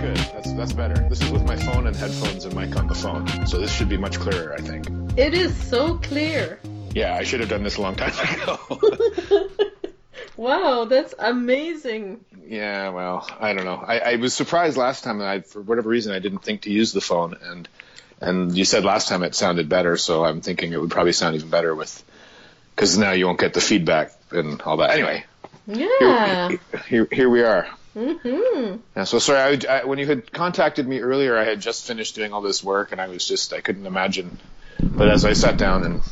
good. That's better. This is with my phone and headphones and mic on the phone. So this should be much clearer, I think. It is so clear. Yeah, I should have done this a long time ago. Wow, that's amazing. Yeah, well, I don't know. I was surprised last time, and for whatever reason, I didn't think to use the phone. And you said last time it sounded better, so I'm thinking it would probably sound even better with, because now you won't get the feedback and all that. Anyway, yeah, here we are. Mm-hmm. Yeah, so sorry, I when you had contacted me earlier, I had just finished doing all this work, and I couldn't imagine. But as I sat down and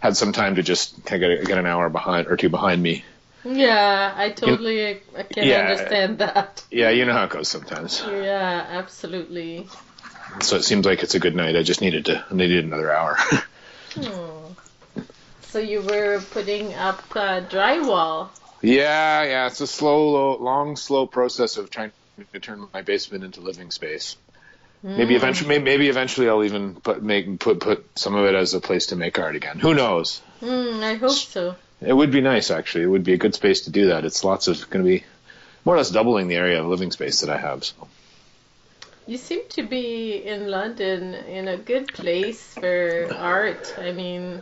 had some time to just kind of get an hour behind or two behind me. Yeah, I totally I can understand that. Yeah, you know how it goes sometimes. Yeah, absolutely. So it seems like it's a good night. I just needed another hour. So you were putting up drywall. Yeah. It's a long, slow process of trying to turn my basement into living space. Maybe eventually I'll even put some of it as a place to make art again. Who knows? I hope so. It would be nice, actually. It would be a good space to do that. It's going to be more or less doubling the area of living space that I have. So. You seem to be in London in a good place for art. I mean,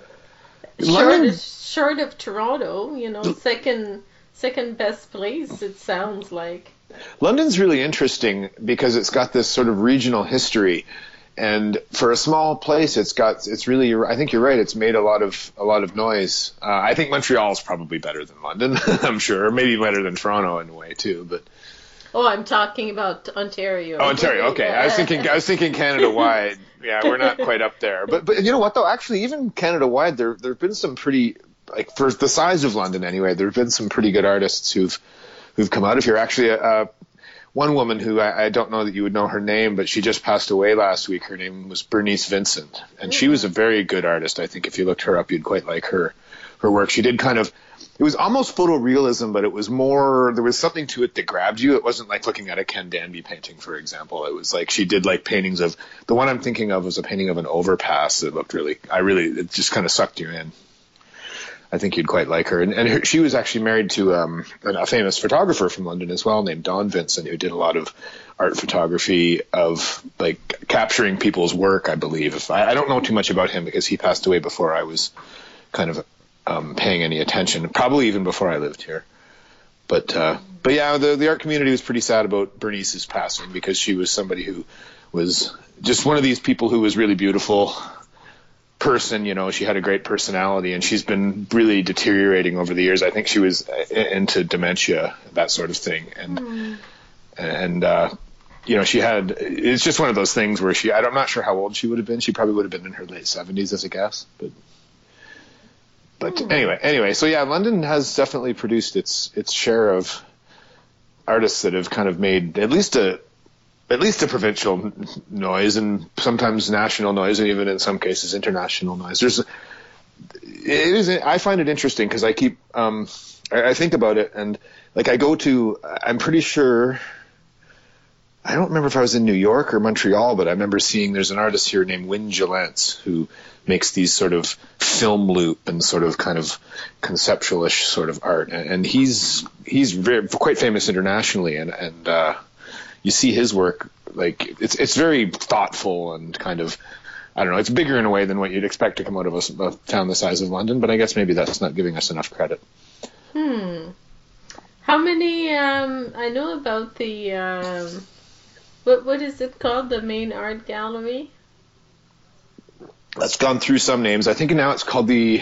short of Toronto, you know, second best place, it sounds like. London's really interesting because it's got this sort of regional history, and for a small place, it's really. I think you're right. It's made a lot of noise. I think Montreal's probably better than London. I'm sure, maybe better than Toronto in a way too. But I'm talking about Ontario. Oh, Ontario. Okay, yeah. I was thinking Canada wide. Yeah, we're not quite up there. But you know what though? Actually, even Canada wide, there've been some pretty, like for the size of London anyway, there've been some pretty good artists who've come out of here. Actually, one woman who I don't know that you would know her name, but she just passed away last week. Her name was Bernice Vincent, and she was a very good artist. I think if you looked her up, you'd quite like her work. She did it was almost photorealism, but it was more, there was something to it that grabbed you. It wasn't like looking at a Ken Danby painting, for example. It was like she did like paintings of, the one I'm thinking of was a painting of an overpass that looked it just kind of sucked you in. I think you'd quite like her. And she was actually married to a famous photographer from London as well named Don Vincent, who did a lot of art photography of like capturing people's work, I believe. I don't know too much about him because he passed away before I was kind of paying any attention, probably even before I lived here. But yeah, the art community was pretty sad about Bernice's passing because she was somebody who was just one of these people who was really beautiful person, you know, she had a great personality, and she's been really deteriorating over the years. I think she was into dementia, that sort of thing, and you know, she had, it's just one of those things where I'm not sure how old she would have been. She probably would have been in her late 70s as a guess, but anyway, so yeah, London has definitely produced its share of artists that have kind of made at least a provincial noise, and sometimes national noise, and even in some cases international noise. I find it interesting because I keep I think about it, and like I'm pretty sure, I don't remember if I was in New York or Montreal, but I remember seeing there's an artist here named Wynne Julens who makes these sort of film loop and sort of kind of conceptualish sort of art, and he's very, quite famous internationally, and you see his work, like it's very thoughtful and kind of, I don't know, it's bigger in a way than what you'd expect to come out of a town the size of London, but I guess maybe that's not giving us enough credit. How many, I know about the, what is it called, the main art gallery? That's gone through some names. I think now it's called the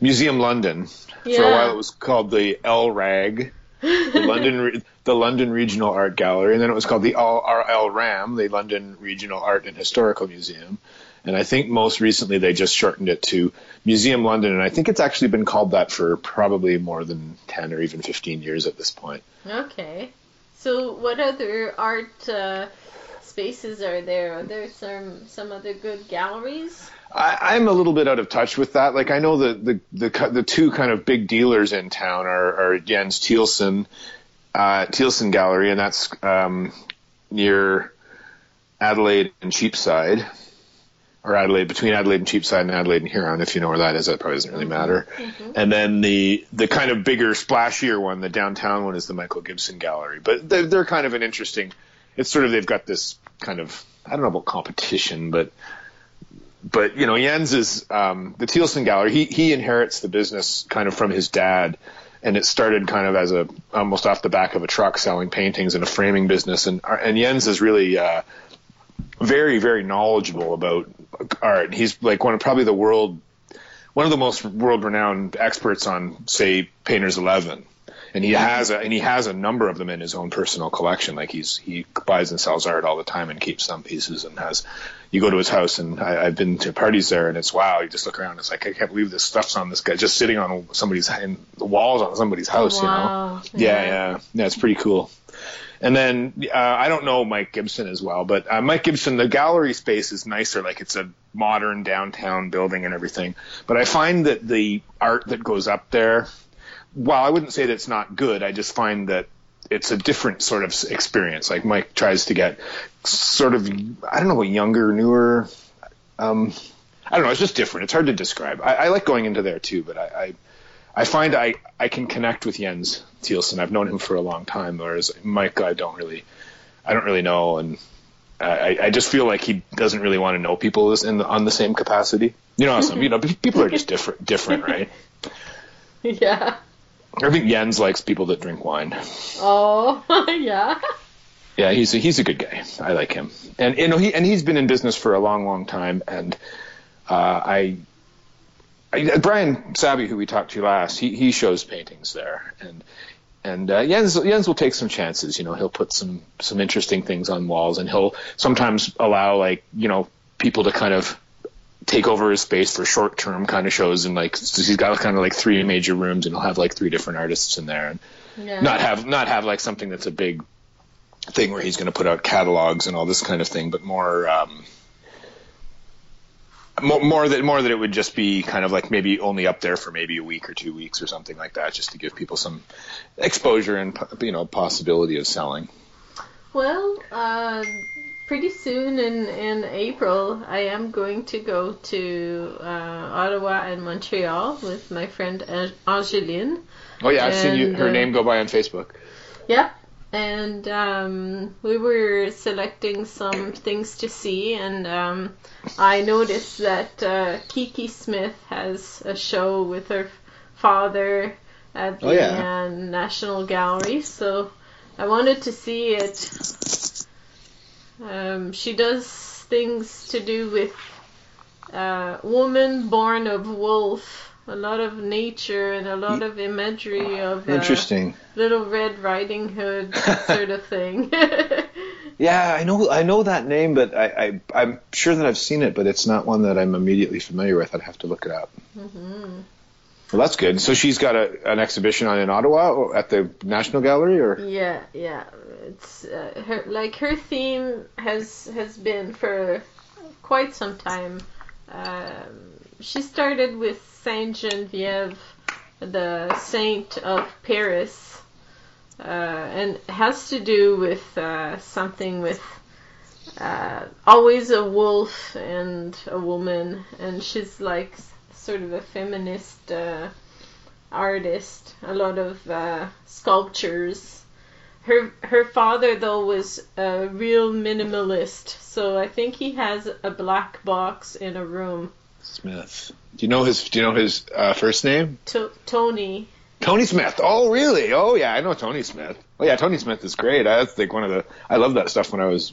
Museum London. Yeah. For a while it was called the LRAG. The London Regional Art Gallery, and then it was called the LRL RAM, the London Regional Art and Historical Museum, and I think most recently they just shortened it to Museum London, and I think it's actually been called that for probably more than 10 or even 15 years at this point. Okay, so what other art spaces are there? Are there some other good galleries? I'm a little bit out of touch with that. Like I know the two kind of big dealers in town are Jens Thielsen, Thielsen Gallery, and that's near Adelaide and Cheapside, or Adelaide, between Adelaide and Cheapside and Adelaide and Huron, if you know where that is. That probably doesn't really matter. Mm-hmm. And then the kind of bigger, splashier one, the downtown one, is the Michael Gibson Gallery. But they're kind of an interesting it's sort of, they've got this kind of, I don't know about competition, but you know, Jens is, the Thielsen Gallery, he inherits the business kind of from his dad, and it started kind of as almost off the back of a truck selling paintings in a framing business, and Jens is really very, very knowledgeable about art. He's like one of the most world-renowned experts on, say, Painters 11. And he has a number of them in his own personal collection. Like he buys and sells art all the time and keeps some pieces and has. You go to his house, and I've been to parties there, and it's wow. You just look around, it's like, I can't believe this stuff's on this guy, just sitting on somebody's, in the walls on somebody's house. Wow. You know, yeah, it's pretty cool. And then I don't know Mike Gibson as well, but Mike Gibson, the gallery space is nicer. Like it's a modern downtown building and everything. But I find that the art that goes up there, while I wouldn't say that it's not good, I just find that it's a different sort of experience. Like Mike tries to get sort of, I don't know, younger, newer, I don't know, it's just different. It's hard to describe. I like going into there too, but I find I can connect with Jens Thielsen. I've known him for a long time, whereas Mike, I don't really know, and I just feel like he doesn't really want to know people on the same capacity. You know, you know, people are just different, right? Yeah. I think Jens likes people that drink wine. Oh, yeah. Yeah, he's a good guy. I like him, and you know, he's been in business for a long, long time, and Brian Savvy, who we talked to last, he shows paintings there, and Jens will take some chances. You know, he'll put some interesting things on walls, and he'll sometimes allow, like, you know, people to kind of take over his space for short term kind of shows, and like, so he's got kind of like three major rooms, and he'll have like three different artists in there, and not have like something that's a big thing where he's going to put out catalogs and all this kind of thing, but more that it would just be kind of like maybe only up there for maybe a week or 2 weeks or something like that, just to give people some exposure and, you know, possibility of selling. Well, pretty soon in April, I am going to go to Ottawa and Montreal with my friend Angeline. Oh yeah, I've seen her name go by on Facebook. Yeah, and we were selecting some things to see, and I noticed that Kiki Smith has a show with her father at the National Gallery, so I wanted to see it. She does things to do with woman born of wolf, a lot of nature and a lot of imagery of interesting Little Red Riding Hood sort of thing. Yeah, I know that name, but I'm sure that I've seen it, but it's not one that I'm immediately familiar with. I'd have to look it up. Mm-hmm. Well, that's good. So she's got an exhibition in Ottawa or at the National Gallery, or yeah. It's her theme has been for quite some time. She started with Saint Genevieve, the saint of Paris, and it has to do with something with always a wolf and a woman, and she's like sort of a feminist artist. A lot of sculptures. Her father, though, was a real minimalist, so I think he has a black box in a room. Smith. Do you know his first name? Tony. Tony Smith. Oh, really? Oh, yeah. I know Tony Smith. Oh, yeah. Tony Smith is great. I love that stuff. When I was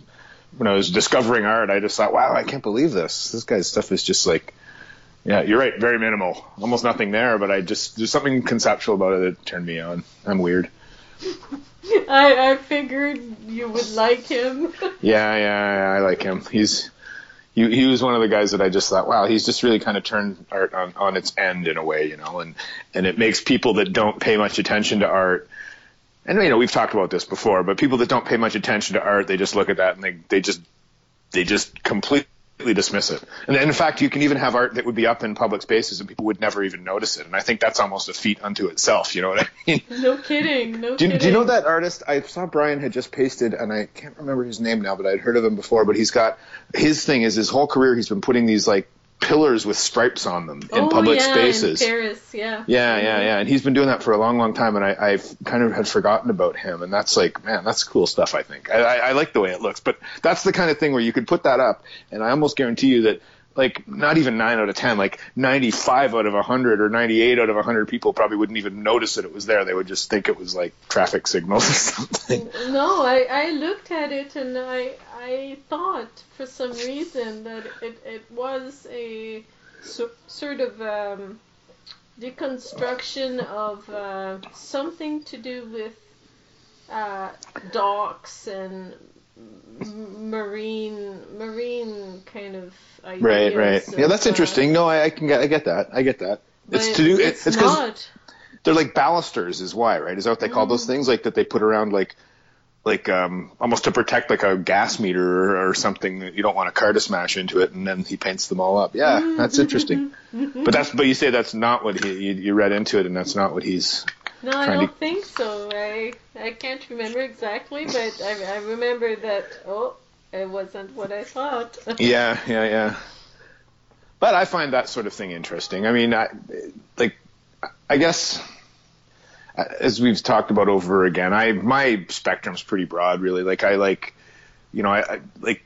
discovering art, I just thought, wow, I can't believe this. This guy's stuff is just like. Yeah, you're right. Very minimal. Almost nothing there, but there's something conceptual about it that turned me on. I'm weird. I figured you would like him. Yeah, I like him. He was one of the guys that I just thought, wow, he's just really kind of turned art on its end in a way, you know, and it makes people that don't pay much attention to art. And, you know, we've talked about this before, but people that don't pay much attention to art, they just look at that and they just completely dismiss it. And in fact, you can even have art that would be up in public spaces and people would never even notice it. And I think that's almost a feat unto itself. You know what I mean? No kidding. Do you know that artist? I saw Brian had just pasted, and I can't remember his name now, but I'd heard of him before. But his whole career, he's been putting these like pillars with stripes on them in public spaces. In Paris, yeah. And he's been doing that for a long time, and I kind of had forgotten about him. And that's like, man, that's cool stuff, I think. I like the way it looks. But that's the kind of thing where you could put that up, and I almost guarantee you that, like, not even 9 out of 10, like 95 out of 100 or 98 out of 100 people probably wouldn't even notice that it was there. They would just think it was like traffic signals or something. No, I looked at it and I thought for some reason that it was a sort of deconstruction of something to do with docks and marine kind of ideas. Right. Yeah, that's interesting. No, I get that. But it's to do. It's because they're like balusters, is why, right? Is that what they call those things? Like that they put around, like almost to protect like a gas meter or something. That you don't want a car to smash into it, and then he paints them all up. Yeah, that's interesting. But you say that's not what you read into it, and that's not what he's. No, I don't think so. I can't remember exactly, but I remember that, it wasn't what I thought. Yeah. But I find that sort of thing interesting. I mean, I guess, as we've talked about over again, my spectrum's pretty broad, really. Like, I like, you know, I like,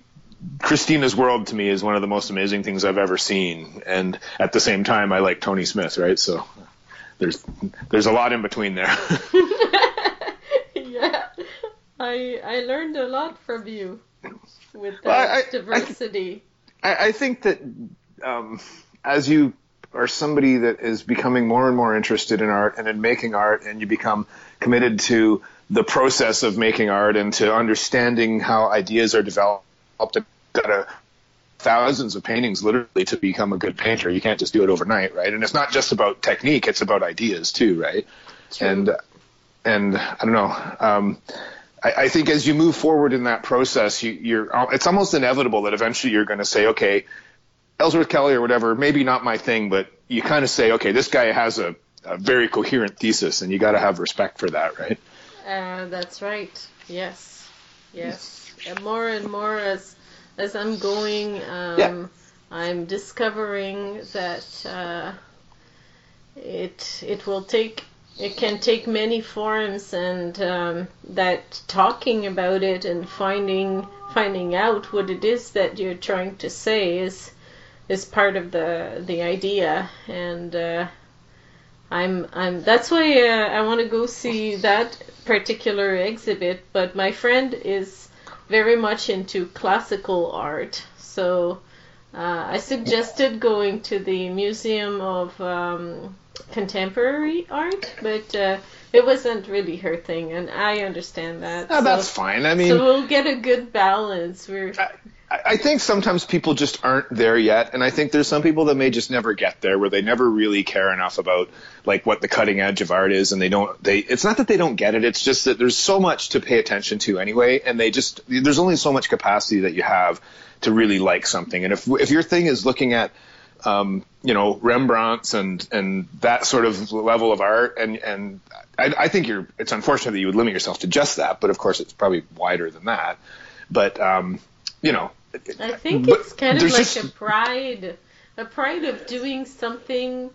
Christina's World to me is one of the most amazing things I've ever seen. And at the same time, I like Tony Smith, right? So... There's a lot in between there. Yeah, I learned a lot from you with that diversity. I think that as you are somebody that is becoming more and more interested in art and in making art, and you become committed to the process of making art and to understanding how ideas are developed, and thousands of paintings literally to become a good painter. You can't just do it overnight, right? And it's not just about technique, it's about ideas too, right? True. And I don't know, I think as you move forward in that process, it's almost inevitable that eventually you're going to say, okay, Ellsworth Kelly or whatever, maybe not my thing, but you kind of say, okay, this guy has a very coherent thesis, and you got to have respect for that, right? That's right. Yes. More and more as I'm going, I'm discovering that it can take many forms, and that talking about it and finding out what it is that you're trying to say is part of the idea, and I'm that's why I want to go see that particular exhibit. But my friend is very much into classical art, so I suggested going to the Museum of Contemporary Art, but it wasn't really her thing, and I understand that. Oh, so, that's fine. I mean, so we'll get a good balance. I think sometimes people just aren't there yet, and I think there's some people that may just never get there, where they never really care enough about like what the cutting edge of art is, and it's not that they don't get it, it's just that there's so much to pay attention to anyway, and there's only so much capacity that you have to really like something. And if your thing is looking at you know, Rembrandts and that sort of level of art, and I think it's unfortunate that you would limit yourself to just that, but of course it's probably wider than that. But you know, I think it's kind of like a pride of doing something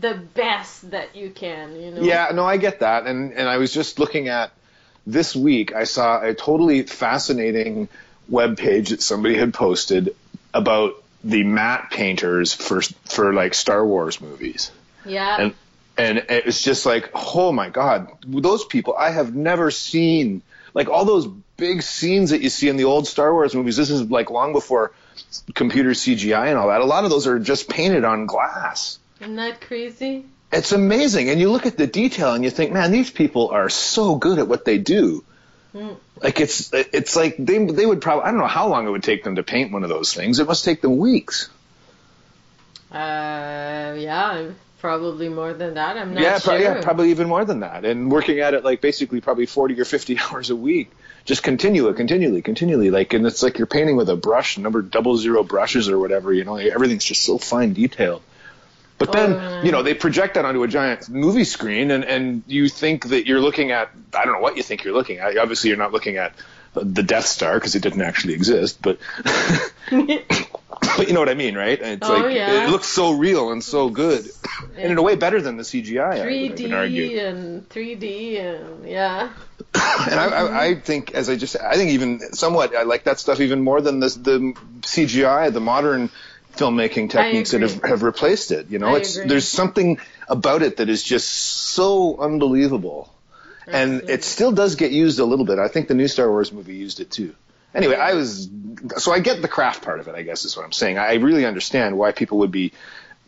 the best that you can, you know? Yeah, no, I get that. And I was just looking at this week, I saw a totally fascinating web page that somebody had posted about the matte painters for like Star Wars movies. Yeah. And it was just like, oh my God, those people, I have never seen, like all those big scenes that you see in the old Star Wars movies. This is like long before computer CGI and all that. A lot of those are just painted on glass. Isn't that crazy? It's amazing. And you look at the detail and you think, man, these people are so good at what they do. Mm. Like it's like they would probably, I don't know how long it would take them to paint one of those things. It must take them weeks. Yeah, probably more than that. I'm not sure. Yeah, probably even more than that. And working at it like basically probably 40 or 50 hours a week, just continually. Like, and it's like you're painting with a brush, number 00 brushes or whatever. You know, everything's just so fine detailed. But then, you know, they project that onto a giant movie screen, and you think that you're looking at, I don't know what you think you're looking at. Obviously, you're not looking at the Death Star because it didn't actually exist, but But you know what I mean, right? It's it looks so real and so good, and in a way better than the CGI. 3D and yeah. And I think I like that stuff even more than the CGI, the modern filmmaking techniques that have replaced it. You know, there's something about it that is just so unbelievable, and it still does get used a little bit. I think the new Star Wars movie used it too. Anyway, I get the craft part of it, I guess is what I'm saying. I really understand why people would be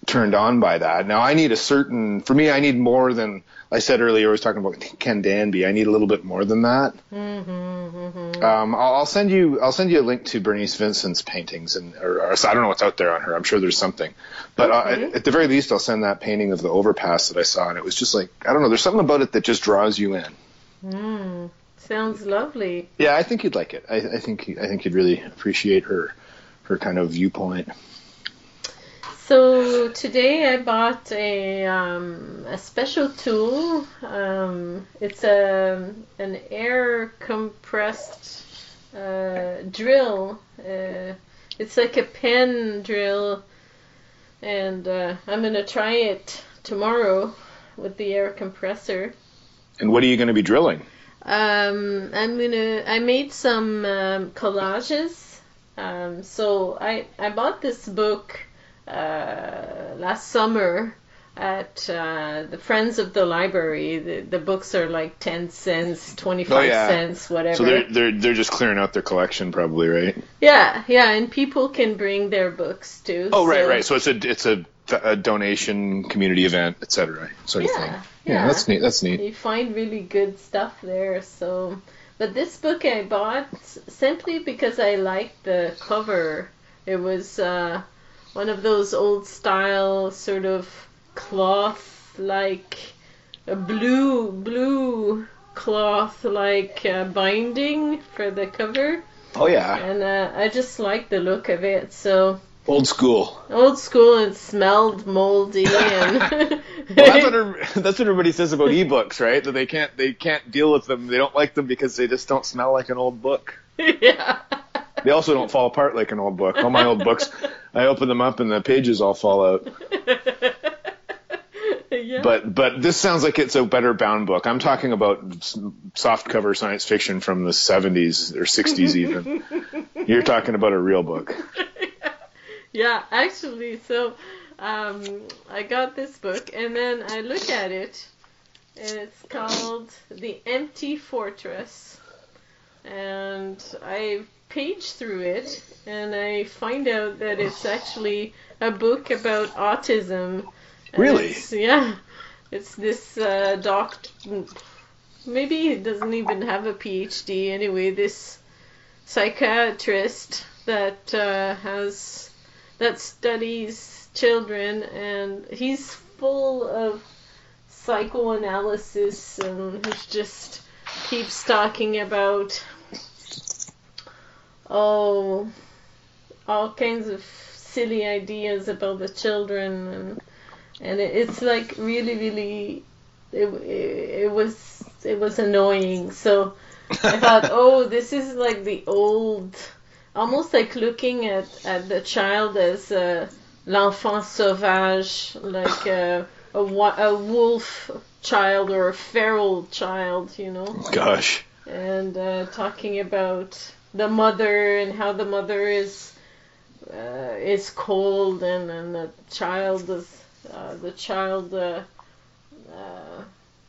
turned on by that. Now, I need more than, I said earlier, I was talking about Ken Danby. I need a little bit more than that. I'll send you a link to Bernice Vincent's paintings, or I don't know what's out there on her. I'm sure there's something. But at the very least, I'll send that painting of the overpass that I saw, and it was just like, I don't know, there's something about it that just draws you in. Mm. Sounds lovely. Yeah, I think you'd like it. I think you'd really appreciate her kind of viewpoint. So today I bought a special tool. It's an air compressed drill. It's like a pen drill, and I'm gonna try it tomorrow with the air compressor. And what are you gonna be drilling? I made some collages. So I bought this book last summer at the Friends of the Library. The books are like 10 cents, 25 cents, whatever. So they're just clearing out their collection probably, right? Yeah, and people can bring their books too. Oh, right. So it's a donation, community event, etc. sort of thing. Yeah, that's neat. You find really good stuff there. So, but this book I bought simply because I liked the cover. It was one of those old style sort of cloth, like a blue cloth, like binding for the cover. Oh yeah. And I just liked the look of it. So. Old school, and smelled moldy. And well, that's what everybody says about ebooks, right? That they can't deal with them. They don't like them because they just don't smell like an old book. Yeah. They also don't fall apart like an old book. All my old books, I open them up and the pages all fall out. Yeah. But this sounds like it's a better bound book. I'm talking about softcover science fiction from the 70s or 60s even. You're talking about a real book. Yeah, actually, so I got this book, and then I look at it, and it's called The Empty Fortress, and I page through it, and I find out that it's actually a book about autism. Really? It's this doctor, maybe he doesn't even have a PhD, anyway, this psychiatrist that that studies children, and he's full of psychoanalysis, and he just keeps talking about all kinds of silly ideas about the children, and it's like really, really it was annoying. So I thought, this is like the old. Almost like looking at the child as l'enfant sauvage, like a wolf child or a feral child, you know. Gosh. And talking about the mother and how the mother is cold, and the child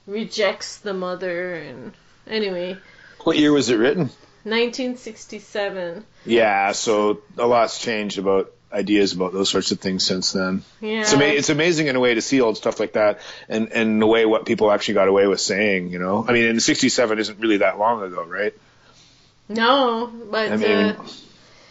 rejects the mother. And anyway. What year was it written? 1967. Yeah, so a lot's changed about ideas about those sorts of things since then. Yeah. It's amazing in a way to see old stuff like that, and in a way what people actually got away with saying, you know. I mean, and 67 isn't really that long ago, right? No, but... I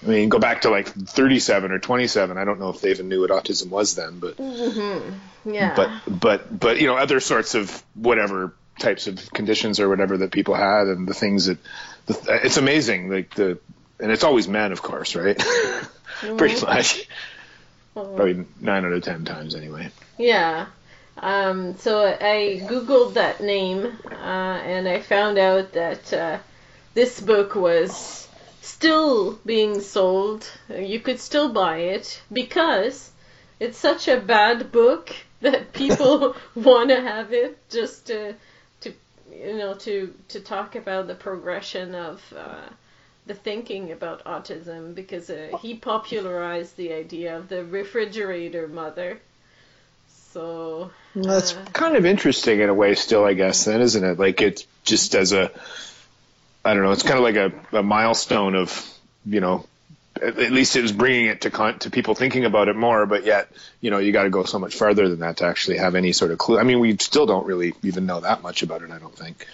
mean, go back to like 37 or 27. I don't know if they even knew what autism was then, but... Mm-hmm. Yeah. But, you know, other sorts of whatever types of conditions or whatever that people had, and the things that... It's amazing, and it's always men, of course, right? Mm-hmm. Pretty much, probably 9 out of 10 times, anyway. Yeah. So I googled that name, and I found out that this book was still being sold. You could still buy it because it's such a bad book that people want to have it just to talk about the progression of the thinking about autism, because he popularized the idea of the refrigerator mother. So that's kind of interesting in a way still, I guess, then, isn't it? Like, it's just as a, I don't know, it's kind of like a milestone of, you know, at least it was bringing it to people thinking about it more, but yet, you know, you got to go so much farther than that to actually have any sort of clue. I mean, we still don't really even know that much about it, I don't think.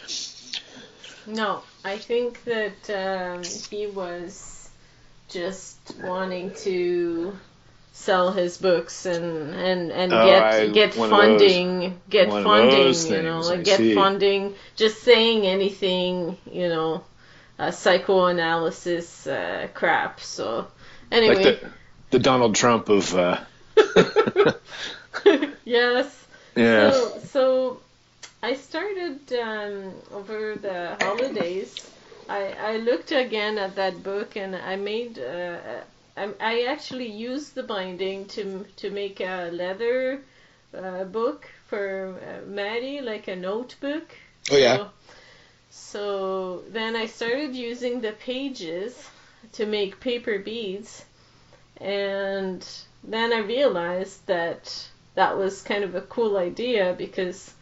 No, I think that he was just wanting to sell his books and get funding, just saying anything, you know, psychoanalysis crap. So anyway, like the Donald Trump of yes, yeah. So I started over the holidays, I looked again at that book, and I made I actually used the binding to make a leather book for Maddie, like a notebook. Oh, yeah. So then I started using the pages to make paper beads, and then I realized that that was kind of a cool idea because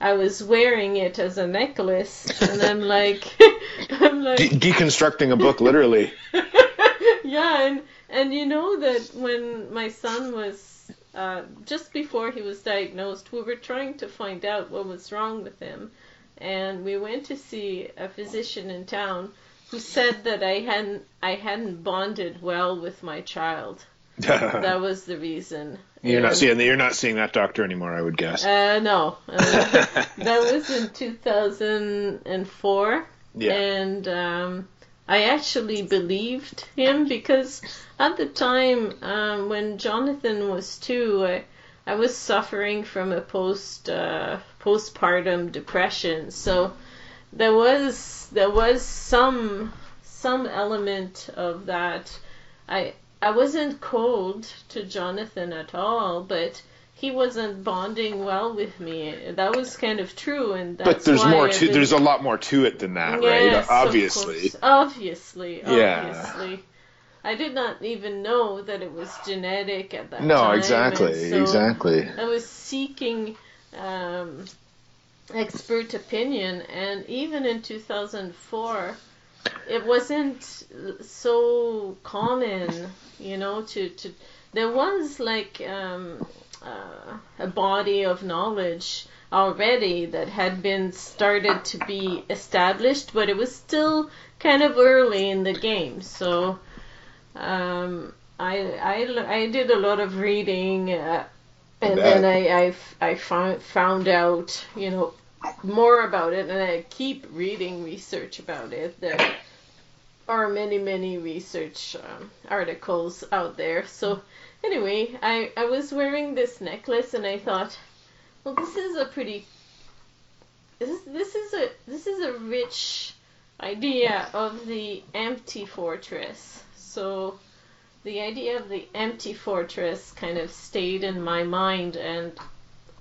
I was wearing it as a necklace, and I'm like... I'm like deconstructing a book, literally. Yeah, and you know that when my son was, just before he was diagnosed, we were trying to find out what was wrong with him. And we went to see a physician in town who said that I hadn't bonded well with my child. That was the reason. You're not seeing that doctor anymore, I would guess. No. That was in 2004. Yeah. And I actually believed him because at the time when Jonathan was 2, I was suffering from a postpartum depression. So there was some element of that. I wasn't cold to Jonathan at all, but he wasn't bonding well with me. That was kind of true, and that's but there's why more. There's a lot more to it than that, yes, right? Obviously. Obviously. Yeah. I did not even know that it was genetic at that time. No, exactly, so exactly. I was seeking expert opinion, and even in 2004, it wasn't so common, you know. There was like. A body of knowledge already that had been started to be established, but it was still kind of early in the game. So I did a lot of reading, and then I found out, you know, more about it, and I keep reading research about it. There are many research articles out there. So anyway, I was wearing this necklace, and I thought, well, this is a rich idea of the empty fortress. So the idea of the empty fortress kind of stayed in my mind, and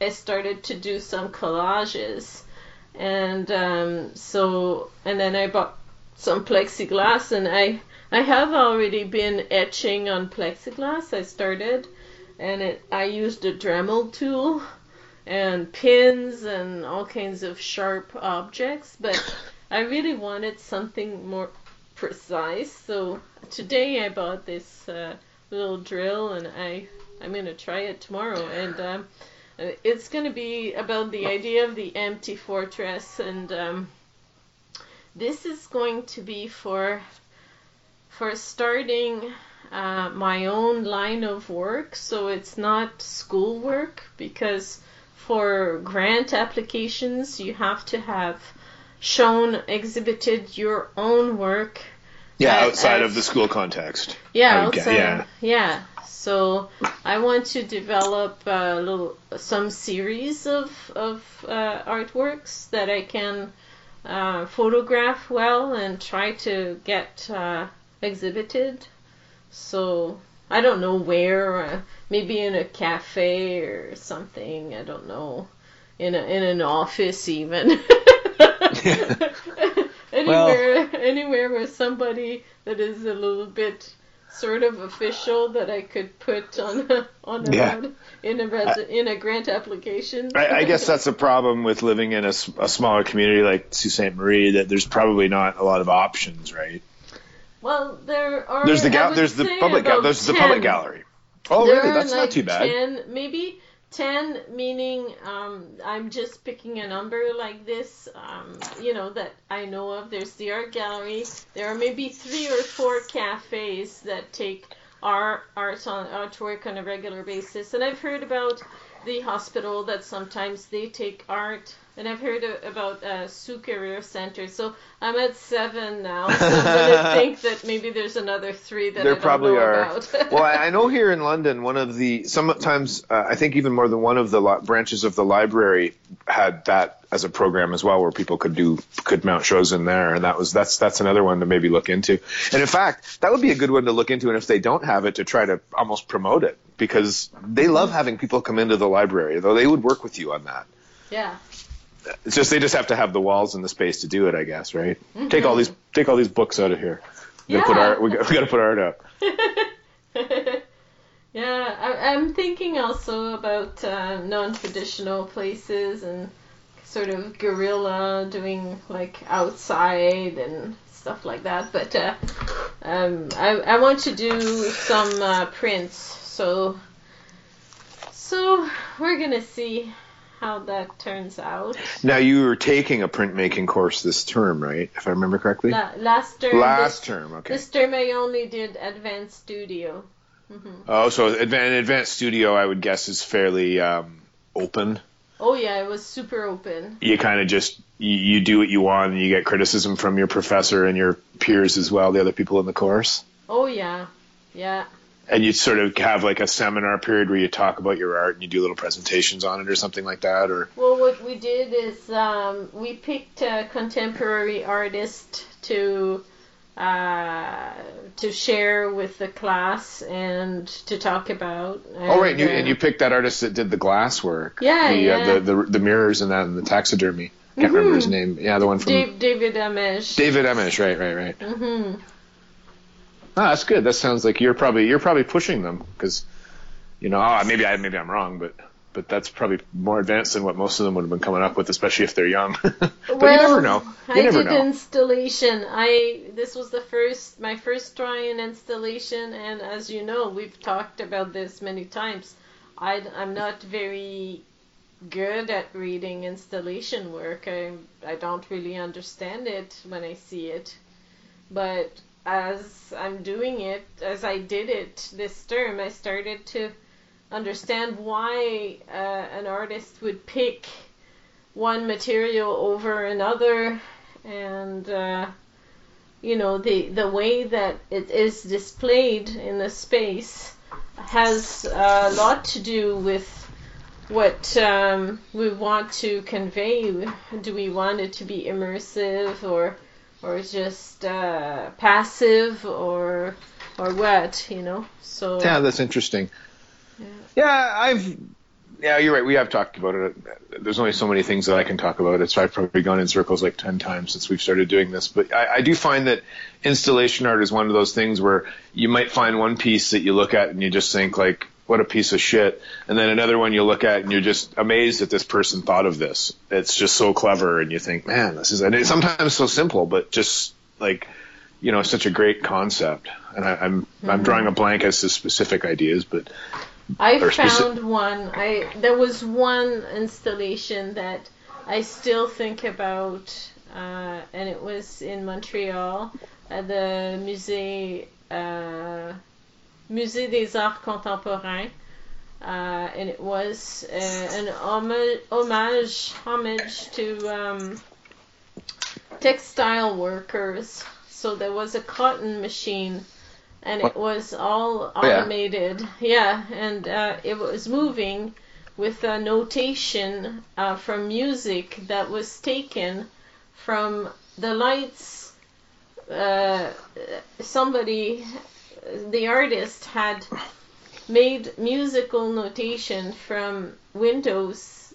I started to do some collages, and then I bought some plexiglass, and I have already been etching on plexiglass. I started, and I used a Dremel tool and pins and all kinds of sharp objects, but I really wanted something more precise. So today I bought this little drill, and I'm going to try it tomorrow. And it's going to be about the idea of the empty fortress, and this is going to be for starting my own line of work, so it's not schoolwork, because for grant applications you have to have exhibited your own work. Yeah, outside of the school context. Yeah, outside. Yeah. So I want to develop some series of artworks that I can photograph well and try to get exhibited. So I don't know where, maybe in a cafe or something, I don't know, in an office even. Anywhere where somebody that is a little bit sort of official that I could put on a in a grant application. I guess that's a problem with living in a smaller community like Sault Ste. Marie, that there's probably not a lot of options, right? Well, there are. There's the public gallery. Oh, there really? That's not too bad. 10, maybe 10, meaning I'm just picking a number like this. That I know of. There's the art gallery. There are maybe 3 or 4 cafes that take artwork on a regular basis. And I've heard about the hospital that sometimes they take art. And I've heard about Sioux Career Center. So I'm at 7 now. So I'm going to think that maybe there's another 3 that there I don't probably know are. About. Well, I know here in London, I think even more than one of the branches of the library had that as a program as well, where people could mount shows in there, and that's another one to maybe look into. And in fact, that would be a good one to look into. And if they don't have it, to try to almost promote it, because they love having people come into the library. Though they would work with you on that. Yeah. It's just they just have to have the walls and the space to do it, I guess, right? Mm-hmm. Take all these books out of here. We got to put art up. Yeah, I'm thinking also about non-traditional places and sort of guerrilla doing like outside and stuff like that. But I want to do some prints, so we're gonna see how that turns out. Now, you were taking a printmaking course this term, right? If I remember correctly. Last term. Okay. This term I only did advanced studio. Mm-hmm. Oh, so advanced studio, I would guess, is fairly open. Oh yeah, it was super open. You kind of just you do what you want, and you get criticism from your professor and your peers as well, the other people in the course. Oh yeah, yeah. And you sort of have like a seminar period where you talk about your art and you do little presentations on it or something like that? Or well, what we did is we picked a contemporary artist to share with the class and to talk about. And, oh, right. And you picked that artist that did the glass work. Yeah, the mirrors and that and the taxidermy. I can't remember his name. Yeah, the one from... David Emish. David Emish, right. Mm-hmm. Oh, that's good. That sounds like you're probably pushing them because, maybe I'm wrong, but that's probably more advanced than what most of them would have been coming up with, especially if they're young. But well, you never know. Installation. This was my first try in installation, and as you know, we've talked about this many times. I'm not very good at reading installation work. I don't really understand it when I see it, but as I did it this term, I started to understand why an artist would pick one material over another, and the way that it is displayed in the space has a lot to do with what we want to convey. Do we want it to be immersive or just passive, or what, So yeah, that's interesting. Yeah, you're right. We have talked about it. There's only so many things that I can talk about it, so I've probably gone in circles like 10 times since we've started doing this. But I do find that installation art is one of those things where you might find one piece that you look at and you just think like, what a piece of shit. And then another one you look at and you're just amazed that this person thought of this. It's just so clever. And you think, man, and it's sometimes so simple, but just like, such a great concept. And I'm drawing a blank as to specific ideas, but I found one. There was one installation that I still think about. And it was in Montreal at the Musée des Arts Contemporains, and it was an homage to textile workers. So there was a cotton machine, and it was all automated. Yeah. And it was moving with a notation from music that was taken from the lights somebody, the artist, had made musical notation from windows,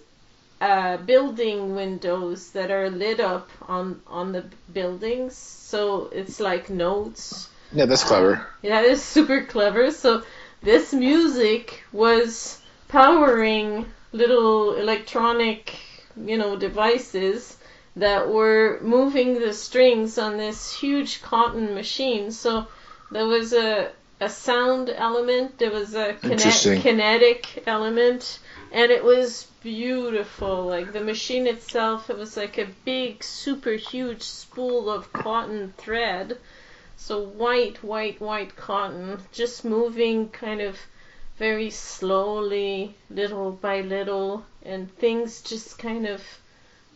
building windows that are lit up on the buildings. So it's like notes. Yeah, that's clever. Yeah, that is super clever. So this music was powering little electronic, you know, devices that were moving the strings on this huge cotton machine. So there was a sound element, there was a kinetic element, and it was beautiful. Like the machine itself, it was like a big, super huge spool of cotton thread. So white cotton, just moving kind of very slowly, little by little, and things just kind of,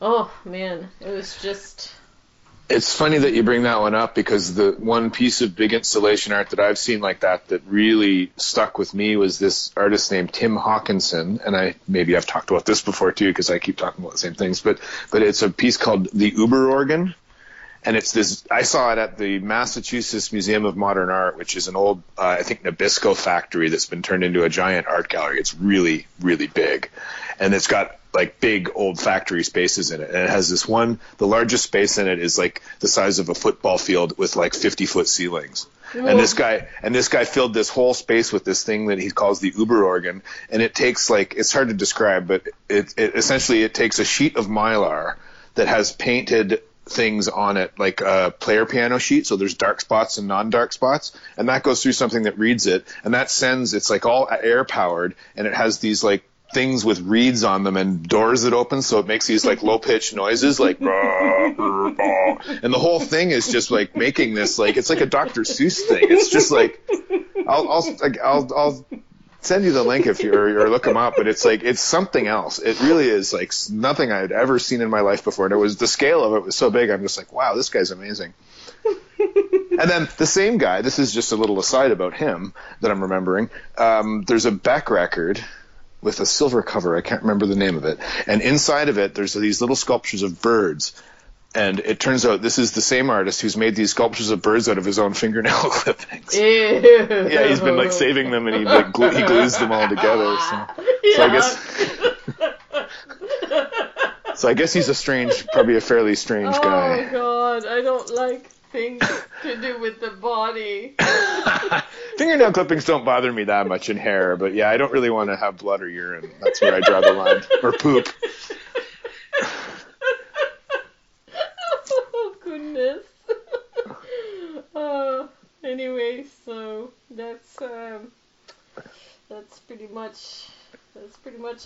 oh man, it was just... It's funny that you bring that one up, because the one piece of big installation art that I've seen like that that really stuck with me was this artist named Tim Hawkinson, and maybe I've talked about this before too, because I keep talking about the same things, but it's a piece called The Uber Organ. And it's this, I saw it at the Massachusetts Museum of Modern Art, which is an old, I think, Nabisco factory that's been turned into a giant art gallery. It's really, really big. And it's got, like, big old factory spaces in it. And it has this one, the largest space in it is, like, the size of a football field with, like, 50-foot ceilings. Cool. And this guy filled this whole space with this thing that he calls the Uber Organ. And it takes, like, it's hard to describe, but it essentially it takes a sheet of Mylar that has painted things on it, like a player piano sheet, so there's dark spots and non-dark spots, and that goes through something that reads it, and that sends, it's like all air powered, and it has these like things with reeds on them and doors that open, so it makes these like low pitched noises, like bah, bah, bah. And the whole thing is just like making this, like, it's like a Dr. Seuss thing. It's just like, I'll send you the link if you or look them up, but it's like, it's something else. It really is like nothing I had ever seen in my life before, and it was, the scale of it was so big. I'm just like, wow, this guy's amazing. And then the same guy, this is just a little aside about him that I'm remembering. There's a Beck record with a silver cover. I can't remember the name of it, and inside of it, there's these little sculptures of birds. And it turns out this is the same artist who's made these sculptures of birds out of his own fingernail clippings. Ew. Yeah, he's been like saving them, and he like he glues them all together. So I guess. So I guess he's probably a fairly strange guy. Oh God, I don't like things to do with the body. Fingernail clippings don't bother me that much in hair, but yeah, I don't really want to have blood or urine. That's where I draw the line, or poop. Goodness. Anyway, so that's pretty much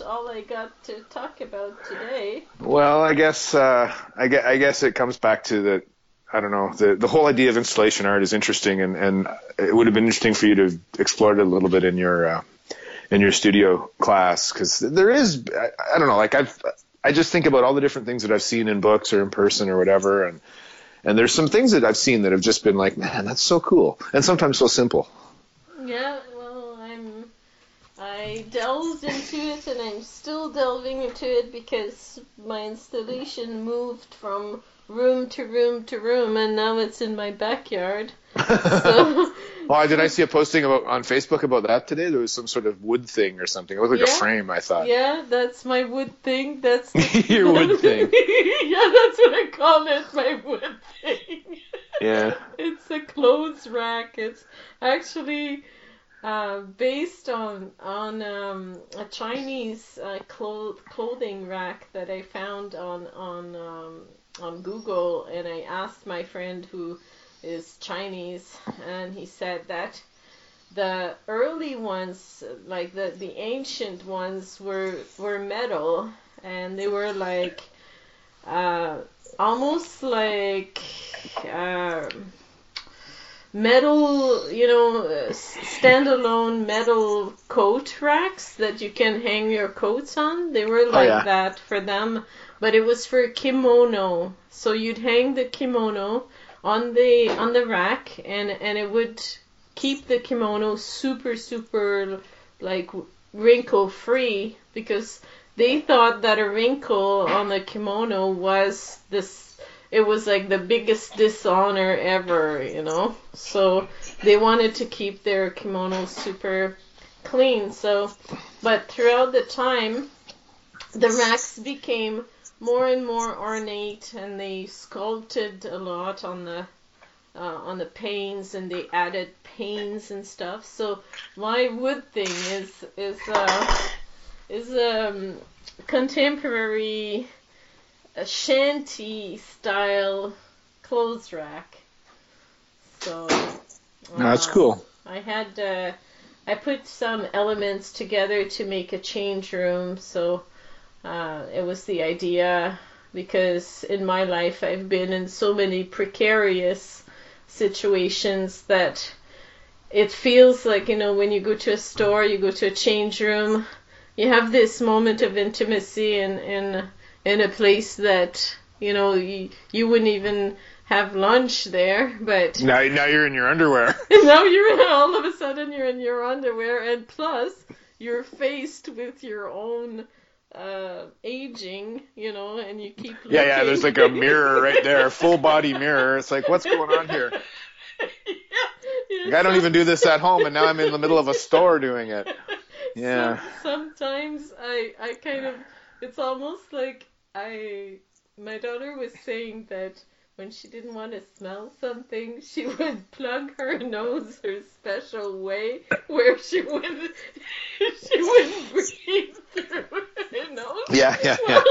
all I got to talk about today. Well, I guess it comes back to the, I don't know, the whole idea of installation art is interesting, and it would have been interesting for you to explore it a little bit in your studio class, because there is, I don't know, like I just think about all the different things that I've seen in books or in person or whatever, and there's some things that I've seen that have just been like, man, that's so cool, and sometimes so simple. Yeah, well, I delved into it, and I'm still delving into it, because my installation moved from room to room to room, and now it's in my backyard. So. Oh, did I see a posting on Facebook about that today? There was some sort of wood thing or something. It looked like a frame, I thought. Yeah, that's my wood thing. That's your wood thing. Yeah, that's what I call it, my wood thing. Yeah. It's a clothes rack. It's actually based on a Chinese clothing rack that I found on Google, and I asked my friend who is Chinese, and he said that the early ones, like the ancient ones, were metal, and they were like almost like metal, you know, standalone metal coat racks that you can hang your coats on. They were like that for them, but it was for kimono. So you'd hang the kimono on the rack, and it would keep the kimono super like wrinkle free, because they thought that a wrinkle on the kimono was this it was like the biggest dishonor ever, you know. So they wanted to keep their kimonos super clean. So, but throughout the time, the racks became more and more ornate, and they sculpted a lot on the panes, and they added panes and stuff. So my wood thing is contemporary shanty style clothes rack. So no, that's cool. I had I put some elements together to make a change room. So it was the idea, because in my life I've been in so many precarious situations that it feels like, you know, when you go to a store, you go to a change room, you have this moment of intimacy in a place that, you know, you wouldn't even have lunch there, but... Now you're in your underwear. Now all of a sudden you're in your underwear, and plus you're faced with your own aging, you know, and you keep looking. Yeah, there's like a mirror right there, a full body mirror. It's like, what's going on here? Yeah, like, I don't even do this at home, and now I'm in the middle of a store doing it. Yeah. Sometimes I kind of... It's almost like my daughter was saying that when she didn't want to smell something, she would plug her nose her special way where she wouldn't breathe through her nose. Yeah. Well,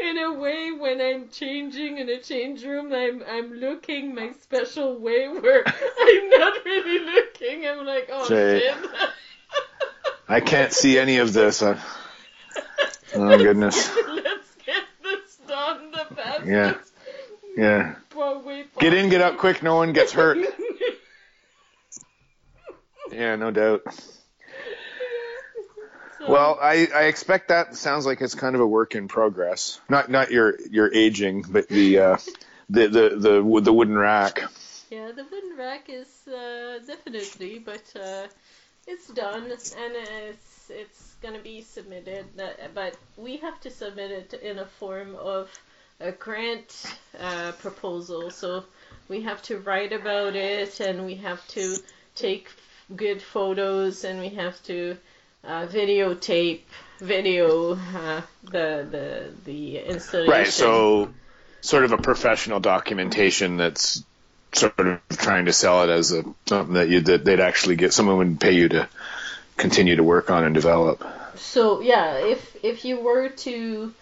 in a way, when I'm changing in a change room, I'm looking my special way where I'm not really looking. I'm like, oh shit. I can't see any of this. Oh, goodness. Let's get this done the fastest. Yeah. Get in, get out quick, no one gets hurt. Yeah, no doubt. So, well, I expect that sounds like it's kind of a work in progress. Not your aging, but the wooden rack. Yeah, the wooden rack is definitely, but it's done, and it's going to be submitted, but we have to submit it in a form of a grant proposal. So we have to write about it, and we have to take good photos, and we have to video the installation. Right, so sort of a professional documentation that's sort of trying to sell it as something that they'd actually get, someone would pay you to continue to work on and develop. So yeah, if you were to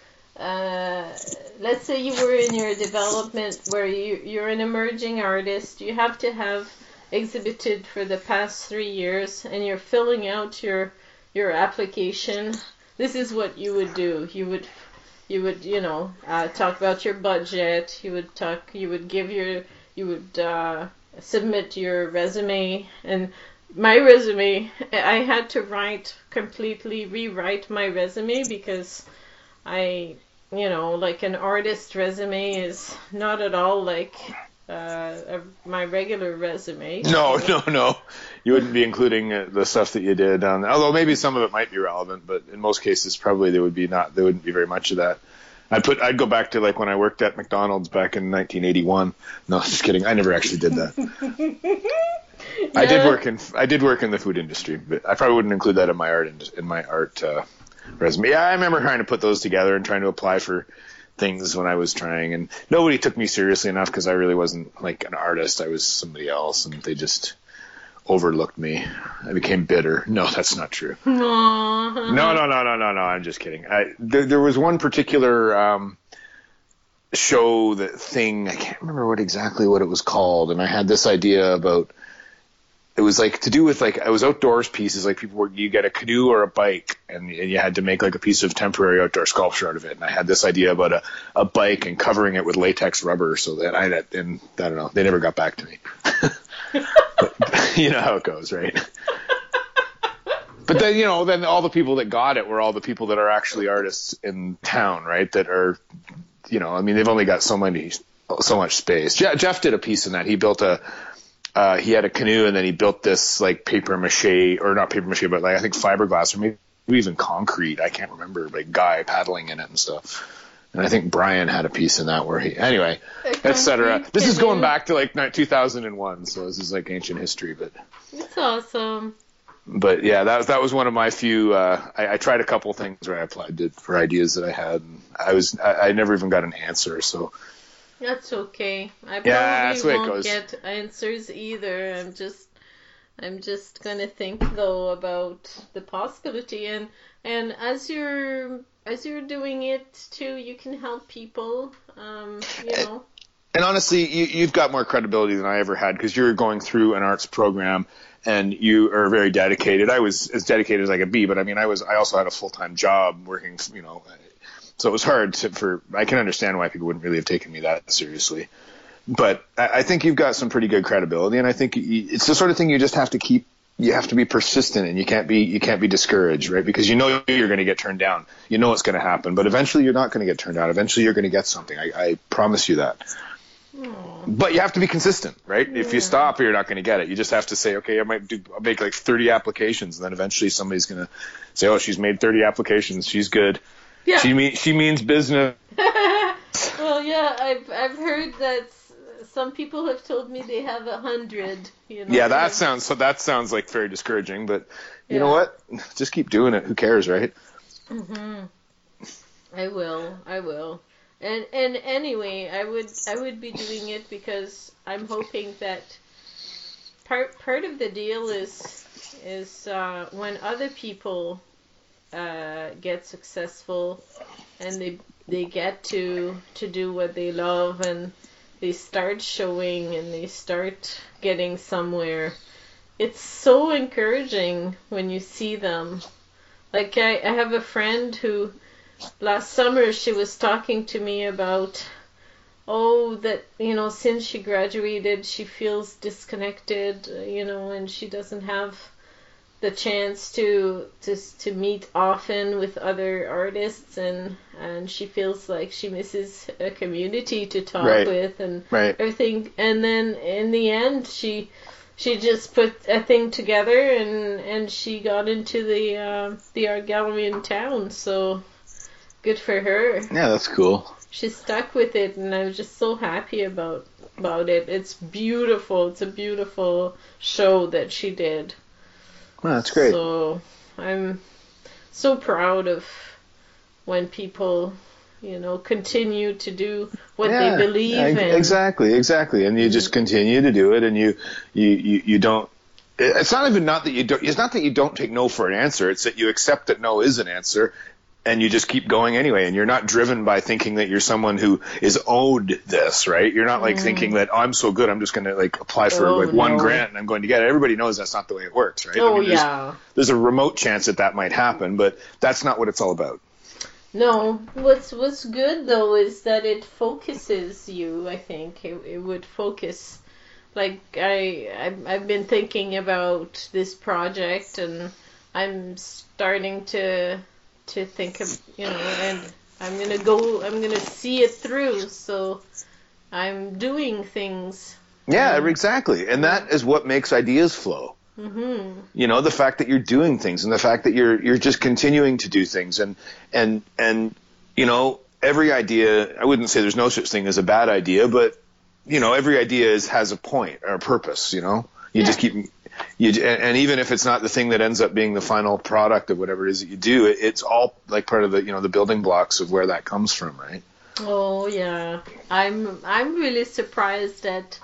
let's say you were in your development where you're an emerging artist, you have to have exhibited for the past 3 years, and you're filling out your application. This is what you would do. You would talk about your budget. You would submit your resume. And my resume, I had to completely rewrite my resume, because like an artist resume is not at all like my regular resume. No. You wouldn't be including the stuff that you did. Although maybe some of it might be relevant, but in most cases probably there wouldn't be very much of that. I'd go back to like when I worked at McDonald's back in 1981. No, just kidding. I never actually did that. Yeah. I did work in the food industry, but I probably wouldn't include that in my art resume. Yeah, I remember trying to put those together and trying to apply for things when I was trying, and nobody took me seriously enough because I really wasn't like an artist. I was somebody else, and they just overlooked me. I became bitter. No, that's not true. No. I'm just kidding. There was one particular show, that thing. I can't remember exactly what it was called, and I had this idea about. It was like to do with like I was outdoors pieces, like people were, you get a canoe or a bike, and you had to make like a piece of temporary outdoor sculpture out of it. And I had this idea about a bike and covering it with latex rubber, so that I don't know, they never got back to me. But, you know how it goes, right? But then then all the people that got it were all the people that are actually artists in town, right? That are, they've only got so much space. Jeff did a piece in that he built a. He had a canoe, and then he built this like not papier-mâché, but like I think fiberglass or maybe even concrete. I can't remember. Like guy paddling in it and stuff. And I think Brian had a piece in that where he, anyway, etc. This is going back to like 2001, so this is like ancient history. But it's awesome. But yeah, that was one of my few. I tried a couple things where I applied for ideas that I had. And I never even got an answer. So that's okay. I probably won't get answers either. I'm just gonna think though about the possibility, and as you're doing it too, you can help people. And honestly, you've got more credibility than I ever had because you're going through an arts program and you are very dedicated. I was as dedicated as I could be, but I mean, I also had a full-time job working, you know, so it was hard I can understand why people wouldn't really have taken me that seriously. But I think you've got some pretty good credibility, and I think it's the sort of thing you just have to keep. You have to be persistent, and you can't be discouraged, right? Because you know you're going to get turned down. You know it's going to happen, but eventually you're not going to get turned down. Eventually you're going to get something. I promise you that. Aww. But you have to be consistent, right? Yeah. If you stop, you're not going to get it. You just have to say, okay, I'll make like 30 applications, and then eventually somebody's going to say, oh, she's made 30 applications. She's good. Yeah. She means business. Well, yeah, I've heard that. Some people have told me they have 100. You know? Yeah, that sounds like very discouraging, but you know what? Just keep doing it. Who cares, right? Mm-hmm. I will. And anyway, I would be doing it because I'm hoping that part of the deal is when other people get successful and they get to do what they love and they start showing and they start getting somewhere. It's so encouraging when you see them. Like I have a friend who last summer she was talking to me about, since she graduated, she feels disconnected, and she doesn't have the chance to meet often with other artists and she feels like she misses a community to talk with and everything. And then in the end she just put a thing together and she got into the art gallery in town, so good for her. Yeah, that's cool. She stuck with it and I was just so happy about it. It's beautiful. It's a beautiful show that she did. Wow, that's great. So I'm so proud of when people, continue to do what they believe in. Exactly. And you just continue to do it, and you don't. It's not even not that you don't. It's not that you don't take no for an answer. It's that you accept that no is an answer, and you just keep going anyway. And you're not driven by thinking that you're someone who is owed this, right? You're not like thinking that I'm so good, I'm just going to like apply for $1,000 and I'm going to get it. Everybody knows that's not the way it works, right? Oh, I mean, there's a remote chance that might happen, but that's not what it's all about. No, what's good though is that it focuses you. I think it would focus. Like I've been thinking about this project, and I'm starting to think of, and I'm going to see it through. So I'm doing things. Yeah, exactly. And that is what makes ideas flow. Mm-hmm. The fact that you're doing things and the fact that you're just continuing to do things and every idea, I wouldn't say there's no such thing as a bad idea, but every idea has a point or a purpose, just keep. And even if it's not the thing that ends up being the final product of whatever it is that you do, it's all like part of the the building blocks of where that comes from, right? Oh yeah, I'm really surprised at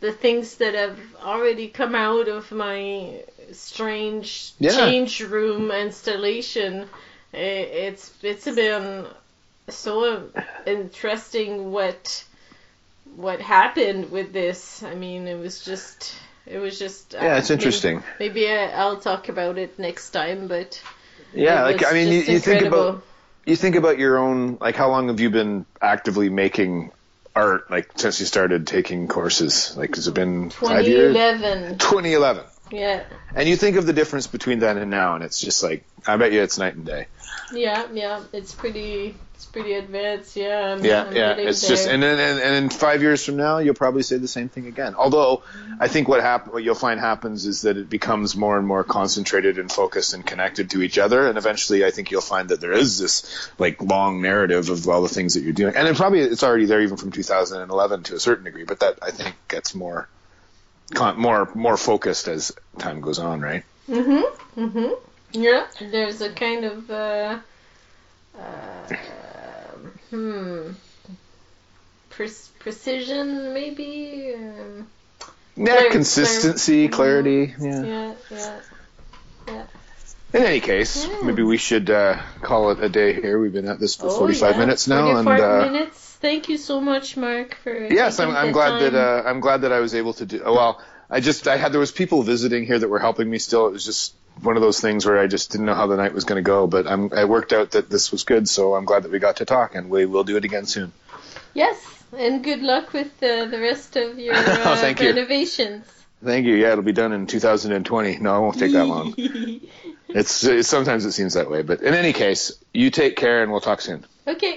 the things that have already come out of my strange change room installation. It's been so interesting what happened with this. I mean, it was just. It's interesting. Maybe I'll talk about it next time, but you think about your own, like, how long have you been actively making art, like, since you started taking courses? Like, has it been 5 years? 2011. Yeah. And you think of the difference between then and now, and it's just like, I bet you it's night and day. Yeah, yeah, it's pretty advanced, yeah. I'm it's there. Just, and in 5 years from now, you'll probably say the same thing again. Although, I think what you'll find happens is that it becomes more and more concentrated and focused and connected to each other, and eventually I think you'll find that there is this, like, long narrative of all the things that you're doing. And it's already there even from 2011 to a certain degree, but that, I think, gets more focused as time goes on, right? Mm-hmm, mm-hmm. Yeah, there's a kind of precision, maybe. Consistency, clarity. Yeah. In any case, maybe we should call it a day here. We've been at this for 45 minutes now, 45 minutes. Thank you so much, Mark, for. Yes, I'm glad time. That I'm glad that I was able to do. Well, there was people visiting here that were helping me still. It was just one of those things where I just didn't know how the night was going to go, but I worked out that this was good, so I'm glad that we got to talk, and we will do it again soon. Yes, and good luck with the rest of your renovations. Thank you. Yeah, it'll be done in 2020. No, it won't take that long. Sometimes it seems that way, but in any case, you take care, and we'll talk soon. Okay.